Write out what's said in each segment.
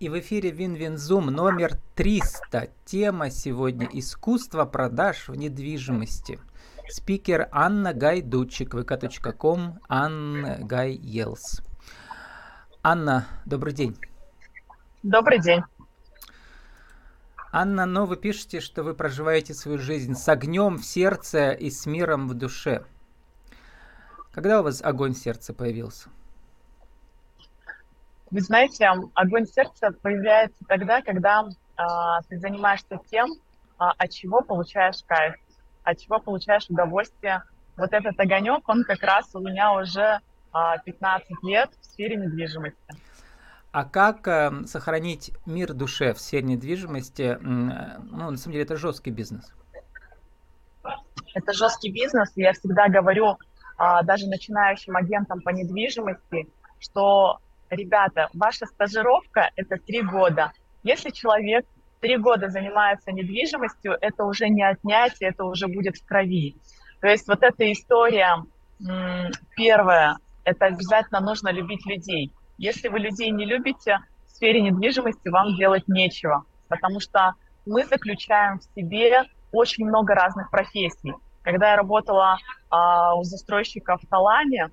И в эфире Вин-Вин-Зум номер 300. Тема сегодня «Искусство продаж в недвижимости». Спикер Анна Гайдучик, vk.com, Анна Гайелс. Анна, добрый день. Добрый день. Анна, но вы пишете, что вы проживаете свою жизнь с огнем в сердце и с миром в душе. Когда у вас огонь в сердце появился? Вы знаете, огонь сердца появляется тогда, когда ты занимаешься тем, от чего получаешь кайф, от чего получаешь удовольствие. Вот этот огонек, он как раз у меня уже 15 лет в сфере недвижимости. А как сохранить мир в душе в сфере недвижимости? Ну, на самом деле, это жесткий бизнес. Это жесткий бизнес, и я всегда говорю даже начинающим агентам по недвижимости, что... Ребята, ваша стажировка – это 3 года. Если человек 3 года занимается недвижимостью, это уже не отнятие, это уже будет в крови. То есть вот эта история, первая, это обязательно нужно любить людей. Если вы людей не любите, в сфере недвижимости вам делать нечего, потому что мы заключаем в себе очень много разных профессий. Когда я работала у застройщика в Талане,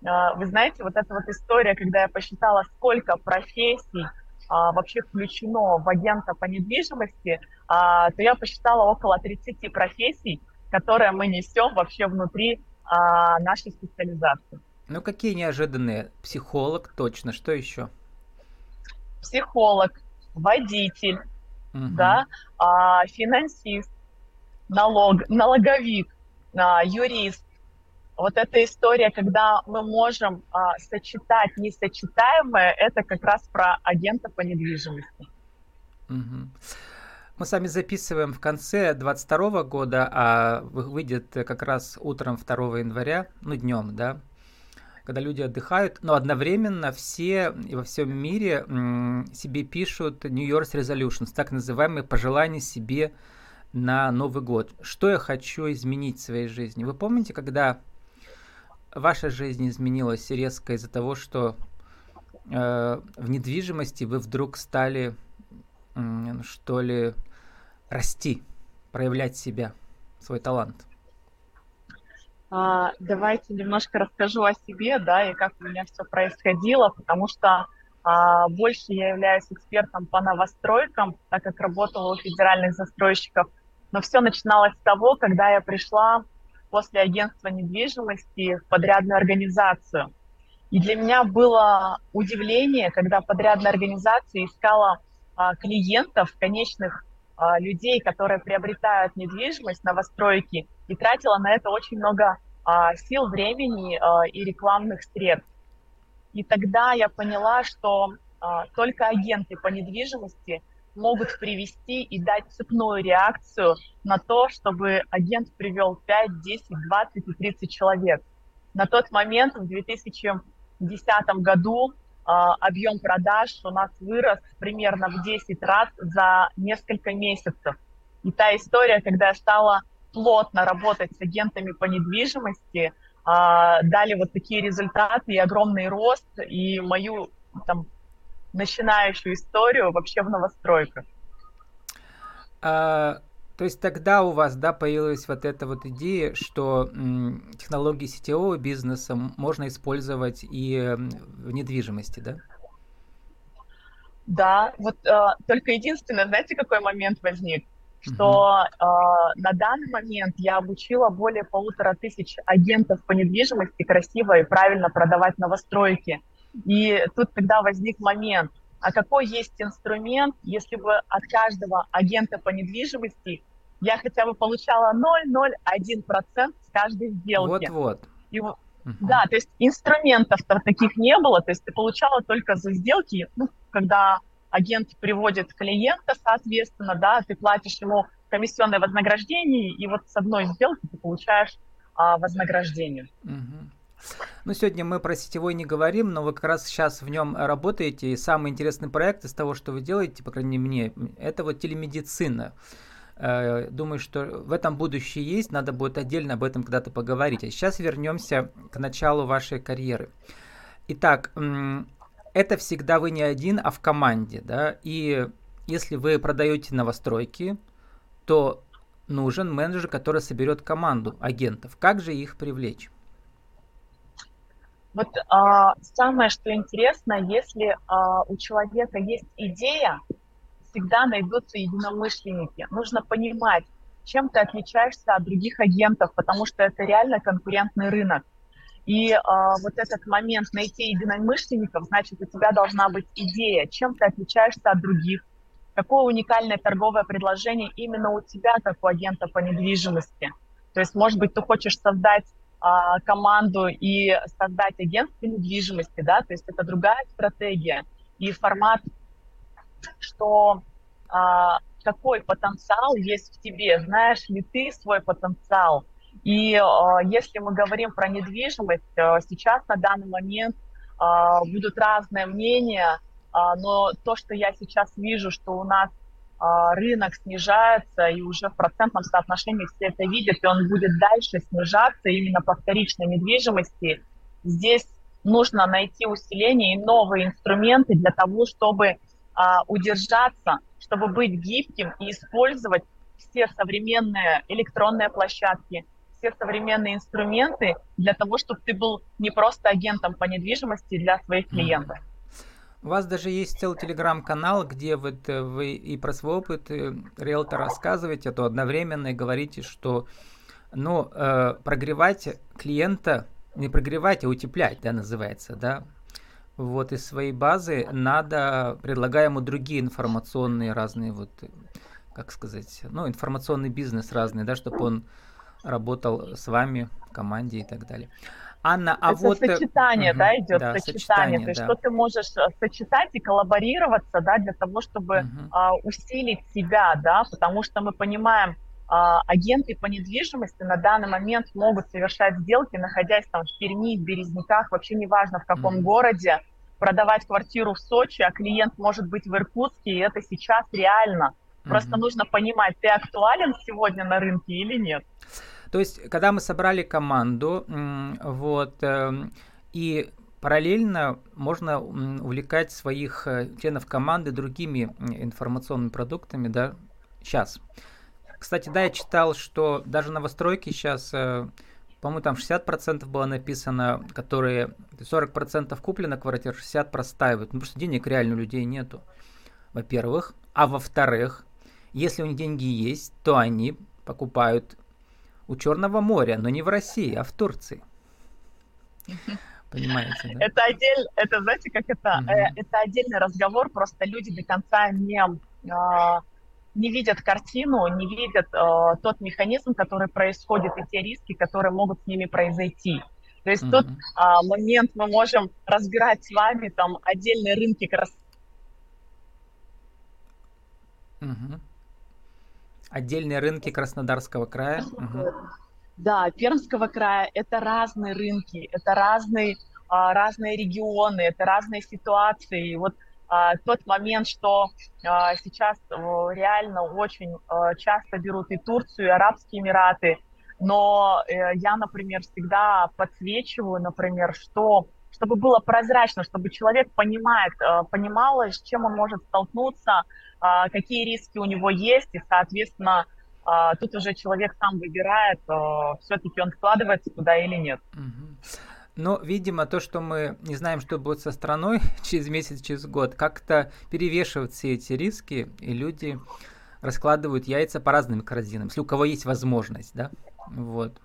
вы знаете, вот эта вот история, когда я посчитала, сколько профессий вообще включено в агента по недвижимости, то я посчитала около 30 профессий, которые мы несем вообще внутри нашей специализации. Ну, какие неожиданные? Психолог, точно. Что еще? Психолог, водитель, да, финансист, налоговик, юрист. Вот эта история, когда мы можем сочетать несочетаемое, это как раз про агента по недвижимости. Угу. Мы с вами записываем в конце 2022 года, а выйдет как раз утром 2 января, ну днем, да, когда люди отдыхают, но одновременно все и во всем мире себе пишут New Year's Resolutions, так называемые пожелания себе на Новый год. Что я хочу изменить в своей жизни? Вы помните, когда... Ваша жизнь изменилась резко из-за того, что в недвижимости вы вдруг стали, что ли, расти, проявлять себя, свой талант? Давайте немножко расскажу о себе, да, и как у меня все происходило, потому что больше я являюсь экспертом по новостройкам, так как работала у федеральных застройщиков. Но все начиналось с того, когда я пришла после агентства недвижимости в подрядную организацию. И для меня было удивление, когда подрядная организация искала клиентов, конечных людей, которые приобретают недвижимость, новостройки, и тратила на это очень много сил, времени и рекламных средств. И тогда я поняла, что только агенты по недвижимости могут привести и дать цепную реакцию на то, чтобы агент привел 5, 10, 20 и 30 человек. На тот момент, в 2010 году, объем продаж у нас вырос примерно в 10 раз за несколько месяцев. И та история, когда я стала плотно работать с агентами по недвижимости, дали вот такие результаты и огромный рост, и мою... там, начинающую историю вообще в новостройках. То есть тогда у вас, да, появилась вот эта вот идея, что технологии сетевого бизнеса можно использовать и в недвижимости, да? Да, вот только единственное, знаете, какой момент возник? Что на данный момент я обучила более 1500 агентов по недвижимости красиво и правильно продавать новостройки. И тут тогда возник момент, а какой есть инструмент, если бы от каждого агента по недвижимости я хотя бы получала 0,01% с каждой сделки. Вот-вот. И, да, то есть инструментов-то таких не было, то есть ты получала только за сделки, ну, когда агент приводит клиента, соответственно, да, ты платишь ему комиссионное вознаграждение, и вот с одной сделки ты получаешь вознаграждение. Угу. Ну, сегодня мы про сетевой не говорим, но вы как раз сейчас в нем работаете. И самый интересный проект из того, что вы делаете, по крайней мере, мне, это вот телемедицина. Думаю, что в этом будущее есть, надо будет отдельно об этом когда-то поговорить. А сейчас вернемся к началу вашей карьеры. Итак, это всегда вы не один, а в команде, да, и если вы продаете новостройки, то нужен менеджер, который соберет команду агентов. Как же их привлечь? Вот самое, что интересно, если у человека есть идея, всегда найдутся единомышленники. Нужно понимать, чем ты отличаешься от других агентов, потому что это реально конкурентный рынок. И вот этот момент найти единомышленников, значит, у тебя должна быть идея, чем ты отличаешься от других, какое уникальное торговое предложение именно у тебя, как у агента по недвижимости. То есть, может быть, ты хочешь создать команду и создать агентство недвижимости, да, то есть это другая стратегия и формат, что какой потенциал есть в тебе, знаешь ли ты свой потенциал. И если мы говорим про недвижимость, сейчас на данный момент будут разные мнения, но то, что я сейчас вижу, что у нас рынок снижается, и уже в процентном соотношении все это видят, и он будет дальше снижаться именно по вторичной недвижимости. Здесь нужно найти усиление и новые инструменты для того, чтобы удержаться, чтобы быть гибким и использовать все современные электронные площадки, все современные инструменты для того, чтобы ты был не просто агентом по недвижимости для своих клиентов. У вас даже есть целый телеграм-канал, где вы и про свой опыт риэлтора рассказываете, а то одновременно и говорите, что прогревать клиента, не прогревать, а утеплять, да, называется, да. Вот из своей базы надо, предлагая ему другие информационные разные, информационный бизнес разный, да, чтобы он работал с вами в команде и так далее. Анна, а это вот... сочетание, угу, да, идет, да, сочетание. То есть, да, что ты можешь сочетать и коллаборироваться, да, для того, чтобы усилить себя, да, потому что мы понимаем, агенты по недвижимости на данный момент могут совершать сделки, находясь там в Перми, в Березниках, вообще неважно в каком городе, продавать квартиру в Сочи, а клиент может быть в Иркутске, и это сейчас реально. Просто нужно понимать, ты актуален сегодня на рынке или нет. То есть, когда мы собрали команду, и параллельно можно увлекать своих членов команды другими информационными продуктами, да, сейчас. Кстати, да, я читал, что даже новостройки сейчас, по-моему, там 60% было написано, которые 40% куплено квартир, 60% простаивают, потому что денег реально у людей нету, во-первых. А во-вторых, если у них деньги есть, то они покупают у Черного моря, но не в России, а в Турции. Понимаете, да? Это знаете, как это? Это отдельный разговор, просто люди до конца не видят картину, не видят тот механизм, который происходит, и те риски, которые могут с ними произойти. То есть тот момент мы можем разбирать с вами там отдельные рынки красоты. Отдельные рынки Краснодарского края. Да, Пермского края. Это разные рынки, это разные регионы, это разные ситуации. И вот тот момент, что сейчас реально очень часто берут и Турцию, и Арабские Эмираты, но я, например, всегда подсвечиваю, например, чтобы было прозрачно, чтобы человек понимал, с чем он может столкнуться, какие риски у него есть, и, соответственно, тут уже человек сам выбирает, все-таки он вкладывается туда или нет. Но, видимо, то, что мы не знаем, что будет со страной через месяц, через год, как-то перевешивают все эти риски, и люди раскладывают яйца по разным корзинам, если у кого есть возможность, да? Вот.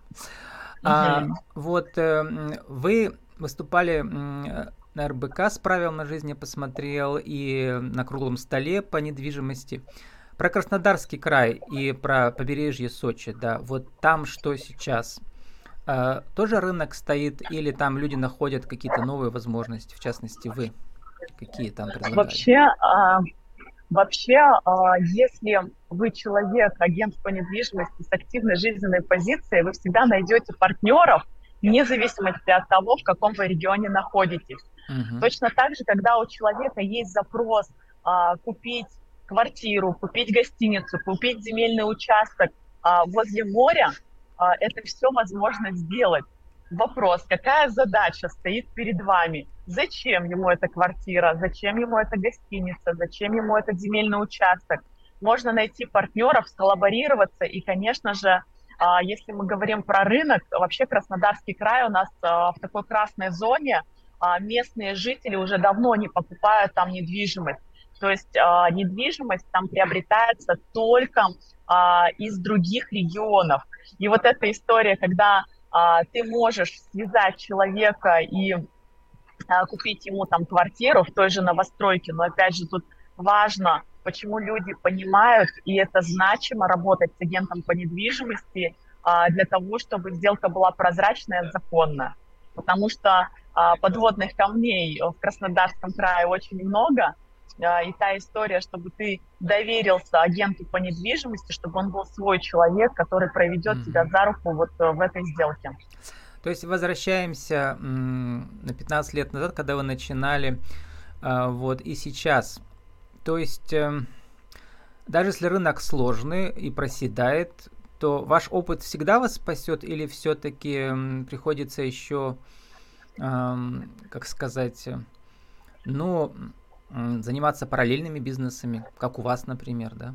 Вы выступали на РБК с правилом на жизнь, я посмотрел, и на круглом столе по недвижимости. Про Краснодарский край и про побережье Сочи, да, вот там что сейчас? Тоже рынок стоит или там люди находят какие-то новые возможности, в частности вы? Какие там предлагали? Вообще, если вы человек, агент по недвижимости с активной жизненной позицией, вы всегда найдете партнеров, вне зависимости от того, в каком вы регионе находитесь. Точно так же, когда у человека есть запрос купить квартиру, купить гостиницу, купить земельный участок возле моря, это все возможно сделать. вопрос, какая задача стоит перед вами, зачем ему эта квартира, зачем ему эта гостиница, зачем ему этот земельный участок. Можно найти партнеров, сколлаборироваться и, конечно же, если мы говорим про рынок, вообще Краснодарский край у нас в такой красной зоне, местные жители уже давно не покупают там недвижимость. То есть недвижимость там приобретается только из других регионов. И вот эта история, когда ты можешь связать человека и купить ему там квартиру в той же новостройке, но опять же тут важно, почему люди понимают, и это значимо работать с агентом по недвижимости для того, чтобы сделка была прозрачная и законная. Потому что подводных камней в Краснодарском крае очень много, и та история, чтобы ты доверился агенту по недвижимости, чтобы он был свой человек, который проведет тебя за руку вот в этой сделке. То есть возвращаемся на 15 лет назад, когда вы начинали, вот и сейчас. То есть даже если рынок сложный и проседает, то ваш опыт всегда вас спасет или все-таки приходится еще, как сказать, ну, заниматься параллельными бизнесами, как у вас, например, да?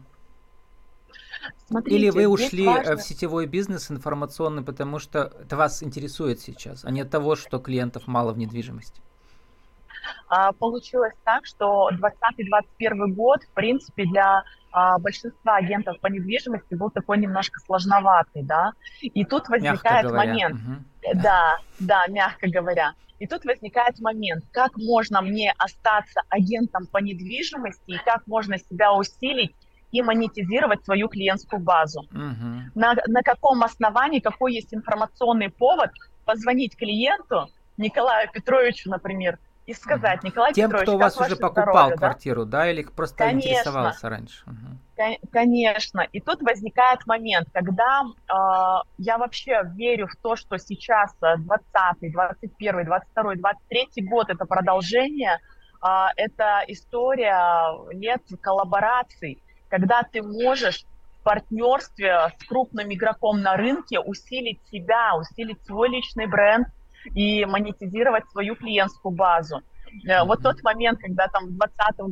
Смотрите, или вы ушли в сетевой бизнес информационный, потому что это вас интересует сейчас, а не от того, что клиентов мало в недвижимости? Получилось так, что 2020-2021 год, в принципе, для большинства агентов по недвижимости был такой немножко сложноватый, да, и тут возникает момент, мягко говоря, и тут возникает момент, как можно мне остаться агентом по недвижимости и как можно себя усилить и монетизировать свою клиентскую базу, на каком основании, какой есть информационный повод позвонить клиенту Николаю Петровичу, например, и сказать, Николай тем, Петрович, кто у вас уже покупал здоровье, квартиру, да, или просто интересовался раньше. Конечно. И тут возникает момент, когда я вообще верю в то, что сейчас 20-й, 21-й, 22-й, 23-й год – это продолжение, это история лет коллабораций, когда ты можешь в партнерстве с крупным игроком на рынке усилить себя, усилить свой личный бренд, и монетизировать свою клиентскую базу. Вот тот момент, когда там в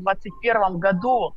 2020-2021 году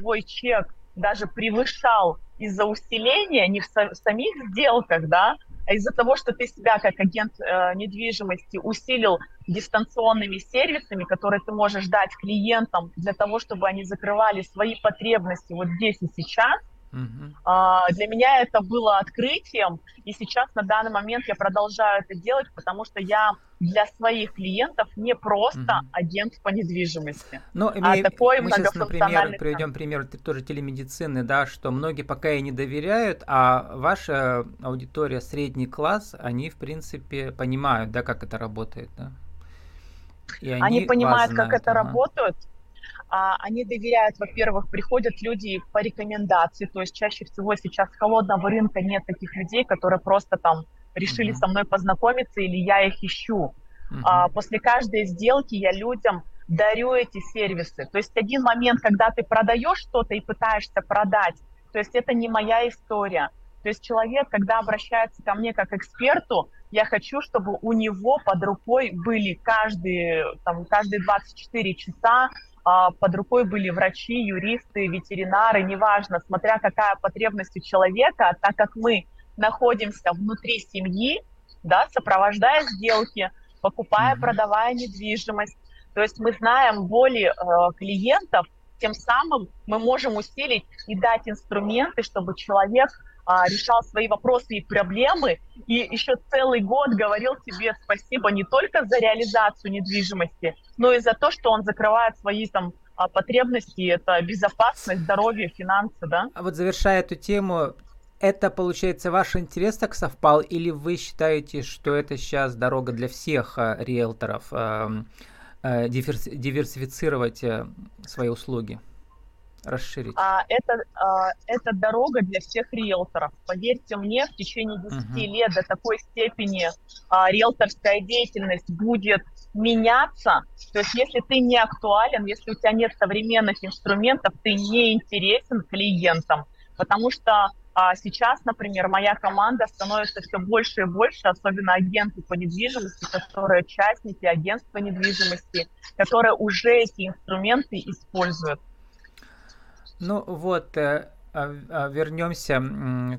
твой чек даже превышал из-за усиления, не в самих сделках, да, а из-за того, что ты себя как агент недвижимости усилил дистанционными сервисами, которые ты можешь дать клиентам для того, чтобы они закрывали свои потребности вот здесь и сейчас. Для меня это было открытием, и сейчас на данный момент я продолжаю это делать, потому что я для своих клиентов не просто агент по недвижимости. Но такой мы сейчас, например, приведем пример тоже телемедицины, да, что многие пока и не доверяют, а ваша аудитория средний класс, они в принципе понимают, да, как это работает, да? И они понимают, как это работает. Они доверяют, во-первых, приходят люди по рекомендации, то есть чаще всего сейчас с холодного рынка нет таких людей, которые просто там решили со мной познакомиться или я их ищу. После каждой сделки я людям дарю эти сервисы. То есть один момент, когда ты продаешь что-то и пытаешься продать, то есть это не моя история. То есть человек, когда обращается ко мне как эксперту, я хочу, чтобы у него под рукой были каждые 24 часа под рукой были врачи, юристы, ветеринары, неважно, смотря какая потребность у человека, так как мы находимся внутри семьи, да, сопровождая сделки, покупая, продавая недвижимость. То есть мы знаем боли клиентов, тем самым мы можем усилить и дать инструменты, чтобы человек решал свои вопросы и проблемы, и еще целый год говорил тебе спасибо не только за реализацию недвижимости, но и за то, что он закрывает свои там потребности, это безопасность, здоровье, финансы, да? А вот завершая эту тему, это, получается, ваш интерес так совпал, или вы считаете, что это сейчас дорога для всех риэлторов, диверсифицировать свои услуги? Расширить. Это дорога для всех риэлторов. Поверьте мне, в течение 10 лет до такой степени риэлторская деятельность будет меняться. То есть если ты не актуален, если у тебя нет современных инструментов, ты не интересен клиентам. Потому что Сейчас, например, моя команда становится все больше и больше, особенно агенты по недвижимости, которые частники, агентства недвижимости, которые уже эти инструменты используют. Ну вот, вернемся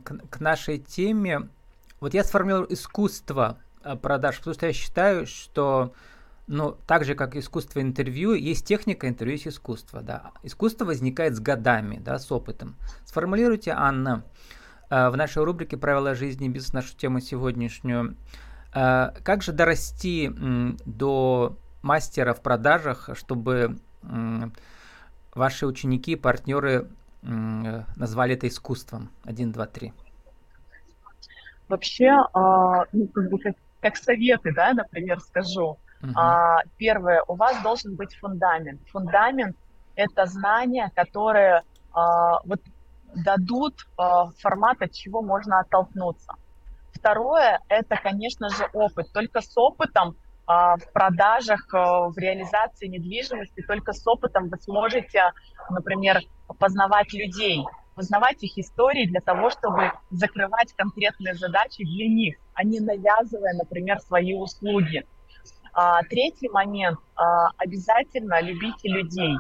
к нашей теме. Вот я сформулировал искусство продаж, потому что я считаю, что, ну, так же, как искусство интервью, есть техника интервью, есть искусство. Да. Искусство возникает с годами, да, с опытом. Сформулируйте, Анна, в нашей рубрике «Правила жизни и бизнес», нашу тему сегодняшнюю. Как же дорасти до мастера в продажах, чтобы ваши ученики, партнеры назвали это искусством? 1, 2, 3. Вообще, ну, как советы, да, например, скажу. Первое, у вас должен быть фундамент. Фундамент – это знания, которые вот дадут формат, от чего можно оттолкнуться. Второе – это, конечно же, опыт. Только с опытом в продажах, в реализации недвижимости, только с опытом вы сможете, например, познавать людей, познавать их истории для того, чтобы закрывать конкретные задачи для них, а не навязывая, например, свои услуги. Третий момент – обязательно любите людей.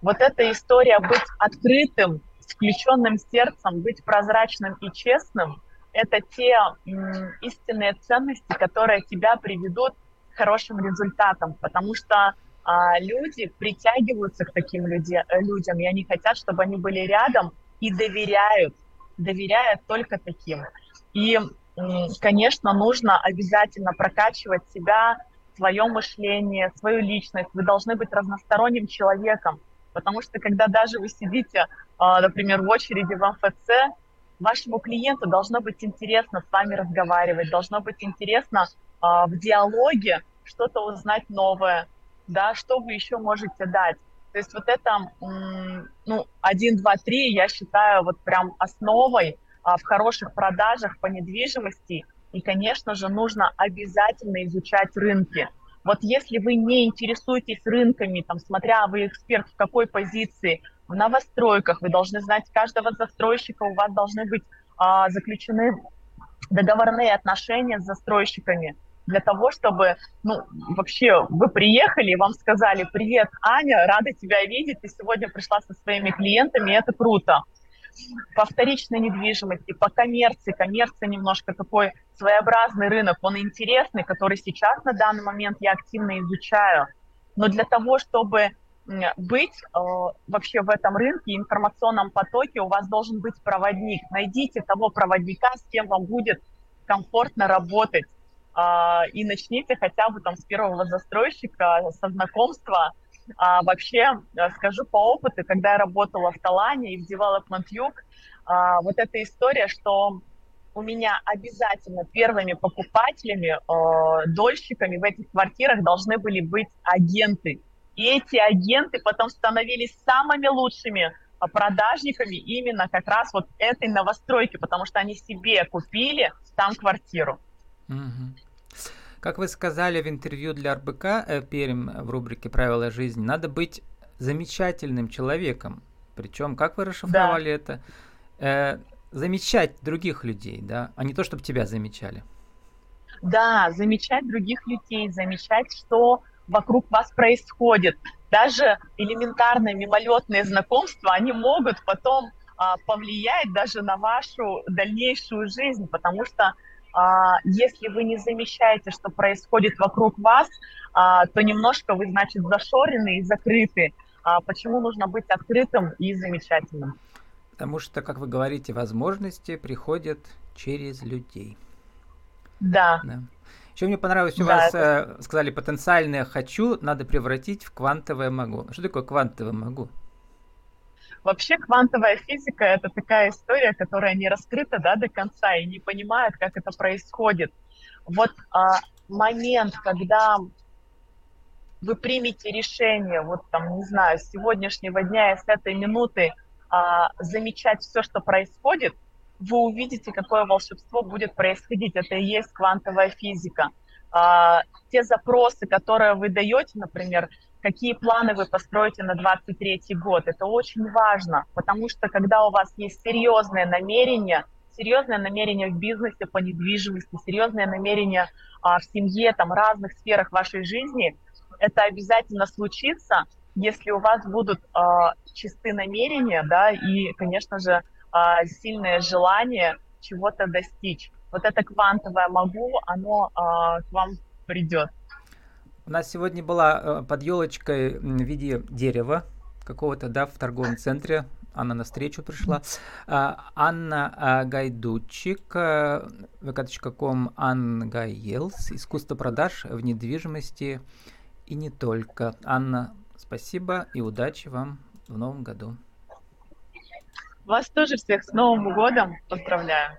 Вот эта история быть открытым, с включенным сердцем, быть прозрачным и честным – это те истинные ценности, которые тебя приведут к хорошим результатам, потому что люди притягиваются к таким людям, и они хотят, чтобы они были рядом и доверяют только таким. И, конечно, нужно обязательно прокачивать себя, свое мышление, свою личность. Вы должны быть разносторонним человеком, потому что когда даже вы сидите, например, в очереди в МФЦ, вашему клиенту должно быть интересно с вами разговаривать, должно быть интересно в диалоге что-то узнать новое, да, что вы еще можете дать. То есть вот это, ну, 1, 2, 3, я считаю, вот прям основой в хороших продажах по недвижимости. И, конечно же, нужно обязательно изучать рынки. Вот если вы не интересуетесь рынками, там, смотря вы эксперт в какой позиции, в новостройках, вы должны знать каждого застройщика, у вас должны быть заключены договорные отношения с застройщиками для того, чтобы, ну, вообще вы приехали и вам сказали: «Привет, Аня, рада тебя видеть, ты сегодня пришла со своими клиентами, это круто». По вторичной недвижимости, по коммерции. Коммерция немножко такой своеобразный рынок, он интересный, который сейчас на данный момент я активно изучаю. Но для того, чтобы быть вообще в этом рынке, информационном потоке, у вас должен быть проводник. Найдите того проводника, с кем вам будет комфортно работать. И начните хотя бы там с первого застройщика, со знакомства. Вообще, скажу по опыту, когда я работала в Талане и в Development Юг, вот эта история, что у меня обязательно первыми покупателями, дольщиками в этих квартирах должны были быть агенты. И эти агенты потом становились самыми лучшими продажниками именно как раз вот этой новостройки, потому что они себе купили там квартиру. Как вы сказали в интервью для РБК Пермь в рубрике «Правила жизни», надо быть замечательным человеком. Причем, как вы расшифровали это? Замечать других людей, да, а не то, чтобы тебя замечали. Да, замечать других людей, замечать, что вокруг вас происходит. Даже элементарные мимолетные знакомства, они могут потом повлиять даже на вашу дальнейшую жизнь, потому что если вы не замечаете, что происходит вокруг вас, то немножко вы, значит, зашорены и закрыты. Почему нужно быть открытым и замечательным? Потому что, как вы говорите, возможности приходят через людей. Да. Еще мне понравилось, у вас сказали: потенциальное «хочу» надо превратить в квантовое «могу». Что такое квантовое «могу»? Вообще квантовая физика – это такая история, которая не раскрыта, да, до конца и не понимает, как это происходит. Вот момент, когда вы примете решение, вот там, не знаю, с сегодняшнего дня и с этой минуты замечать все, что происходит, вы увидите, какое волшебство будет происходить. Это и есть квантовая физика. Те запросы, которые вы даете, например, какие планы вы построите на 2023 год. Это очень важно, потому что когда у вас есть серьезное намерение в бизнесе по недвижимости, серьезное намерение в семье, там, в разных сферах вашей жизни, это обязательно случится, если у вас будут чисты намерения, да, и, конечно же, сильное желание чего-то достичь. Вот это квантовое «могу», оно к вам придет. У нас сегодня была под елочкой в виде дерева какого-то, да, в торговом центре. Она навстречу пришла. Анна Гайдучик, vk.com, Анна Гайелс, искусство продаж в недвижимости и не только. Анна, спасибо и удачи вам в новом году. Вас тоже всех с Новым годом поздравляю.